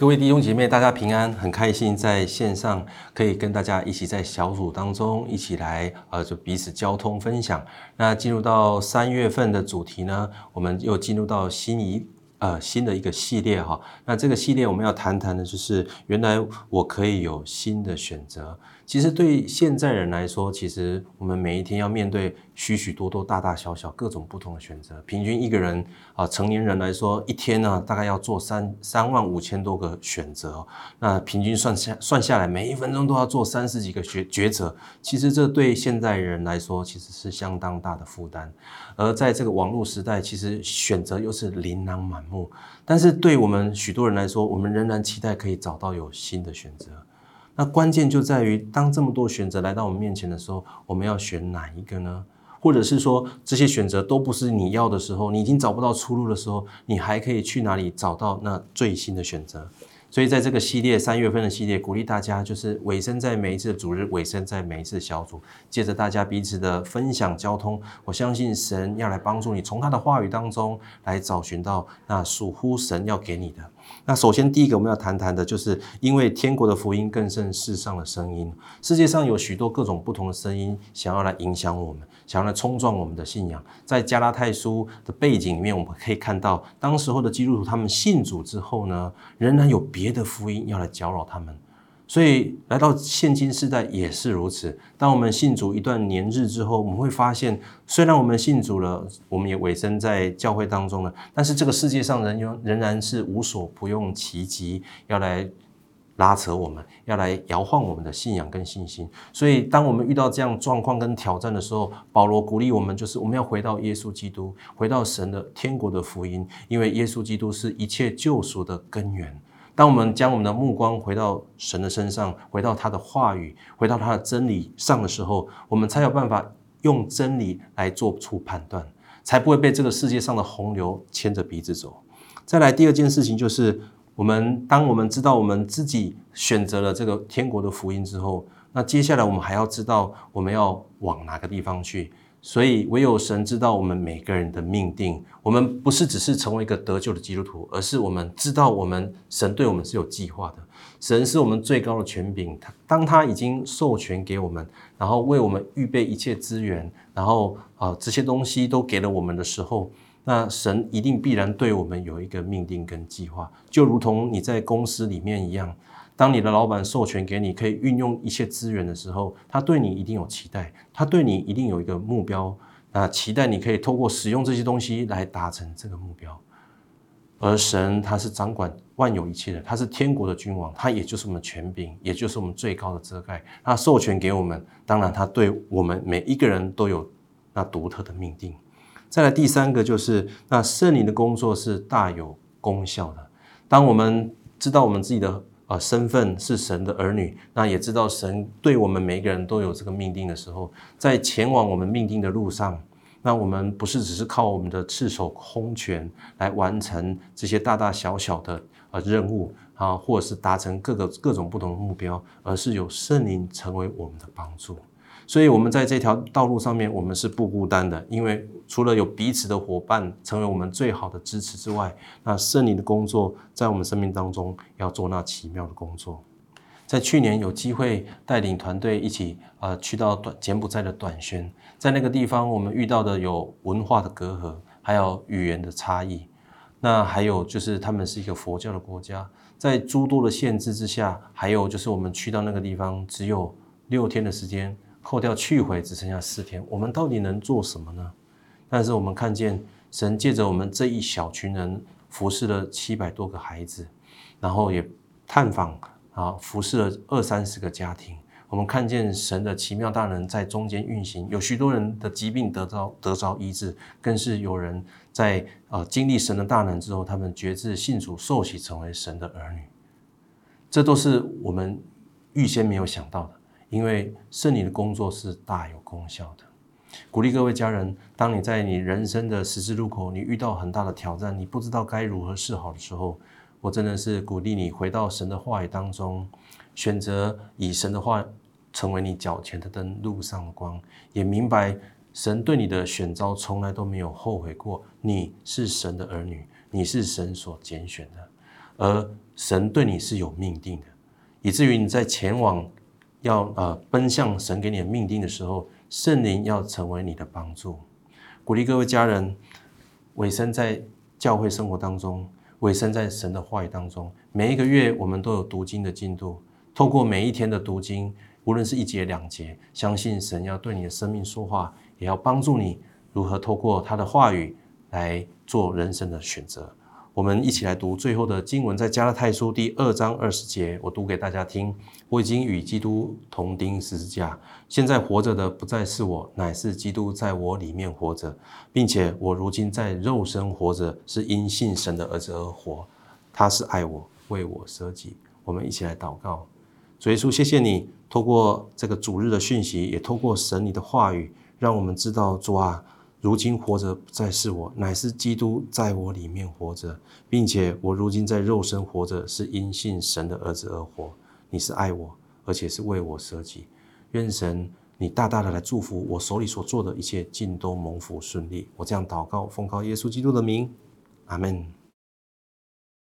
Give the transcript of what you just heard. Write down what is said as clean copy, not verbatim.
各位弟兄姐妹，大家平安！很开心在线上可以跟大家一起在小组当中一起来就彼此交通分享。那进入到3月份的主题呢，我们又进入到新的一个系列哈。那这个系列我们要谈的就是原来我可以有新的选择。其实对现在人来说，其实我们每一天要面对许多大大小小各种不同的选择，平均一个人成年人来说，一天呢大概要做35,000多个选择哦。那平均算下来，每一分钟都要做30几个抉择。其实这对现代人来说，其实是相当大的负担。而在这个网络时代，其实选择又是琳琅满目。但是对我们许多人来说，我们仍然期待可以找到有新的选择。那关键就在于，当这么多选择来到我们面前的时候，我们要选哪一个呢？或者是说这些选择都不是你要的时候，你已经找不到出路的时候，你还可以去哪里找到那最新的选择？所以在这个系列3月份的系列，鼓励大家就是委身在每一次的主日，委身在每一次的小组，借着大家彼此的分享交通，我相信神要来帮助你，从他的话语当中来找寻到那属乎神要给你的。那首先第一个我们要谈的就是，因为天国的福音更胜世上的声音。世界上有许多各种不同的声音，想要来影响我们，想要来冲撞我们的信仰。在加拉太书的背景里面，我们可以看到，当时候的基督徒他们信主之后呢，仍然有别的福音要来搅扰他们。所以来到现今世代也是如此，当我们信主一段年日之后，我们会发现，虽然我们信主了，我们也委身在教会当中了，但是这个世界上仍然是无所不用其极，要来拉扯我们，要来摇晃我们的信仰跟信心。所以当我们遇到这样状况跟挑战的时候，保罗鼓励我们，就是我们要回到耶稣基督，回到神的天国的福音，因为耶稣基督是一切救赎的根源。当我们将我们的目光回到神的身上，回到他的话语，回到他的真理上的时候，我们才有办法用真理来做出判断，才不会被这个世界上的洪流牵着鼻子走。再来第二件事情就是，当我们知道我们自己选择了这个天国的福音之后，那接下来我们还要知道我们要往哪个地方去。所以唯有神知道我们每个人的命定，我们不是只是成为一个得救的基督徒，而是我们知道神对我们是有计划的，神是我们最高的权柄，当他已经授权给我们，然后为我们预备一切资源，然后这些东西都给了我们的时候，那神一定必然对我们有一个命定跟计划。就如同你在公司里面一样，当你的老板授权给你可以运用一些资源的时候，他对你一定有期待，他对你一定有一个目标，那期待你可以透过使用这些东西来达成这个目标。而神他是掌管万有一切的，他是天国的君王，他也就是我们权柄，也就是我们最高的遮盖，他授权给我们，当然他对我们每一个人都有那独特的命定。再来第三个就是，那圣灵的工作是大有功效的。当我们知道我们自己的身份是神的儿女，那也知道神对我们每一个人都有这个命定的时候，在前往我们命定的路上，那我们不是只是靠我们的赤手空拳来完成这些大大小小的任务啊，或者是达成各种不同的目标，而是有圣灵成为我们的帮助。所以我们在这条道路上面，我们是不孤单的，因为除了有彼此的伙伴成为我们最好的支持之外，那圣灵的工作在我们生命当中要做那奇妙的工作。在去年有机会带领团队一起去到柬埔寨的短宣，在那个地方我们遇到的有文化的隔阂，还有语言的差异，那还有就是他们是一个佛教的国家，在诸多的限制之下，还有就是我们去到那个地方只有6天的时间，扣掉去回只剩下4天，我们到底能做什么呢？但是我们看见神借着我们这一小群人服侍了700多个孩子，然后也探访服侍了20-30个家庭，我们看见神的奇妙大能在中间运行，有许多人的疾病得着医治，更是有人在经历神的大能之后，他们决志信主受洗成为神的儿女。这都是我们预先没有想到的，因为圣灵的工作是大有功效的。鼓励各位家人，当你在你人生的十字路口，你遇到很大的挑战，你不知道该如何是好的时候，我真的是鼓励你回到神的话语当中，选择以神的话成为你脚前的灯，路上的光，也明白神对你的选召从来都没有后悔过，你是神的儿女，你是神所拣选的。而神对你是有命定的，以至于你在前往要奔向神给你的命定的时候，圣灵要成为你的帮助。鼓励各位家人委身在教会生活当中，委身在神的话语当中。每一个月我们都有读经的进度，透过每一天的读经，无论是一节两节，相信神要对你的生命说话，也要帮助你如何透过他的话语来做人生的选择。我们一起来读最后的经文，在加拉太书第2章20节，我读给大家听。我已经与基督同钉十字架，现在活着的不再是我，乃是基督在我里面活着，并且我如今在肉身活着，是因信神的儿子而活，他是爱我，为我舍己。我们一起来祷告。主耶稣，谢谢你透过这个主日的讯息，也透过神你的话语，让我们知道，主啊，如今活着不再是我，乃是基督在我里面活着，并且我如今在肉身活着，是因信神的儿子而活。你是爱我，而且是为我舍己。愿神你大大的来祝福我手里所做的一切，尽都蒙福顺利。我这样祷告，奉靠耶稣基督的名，阿们。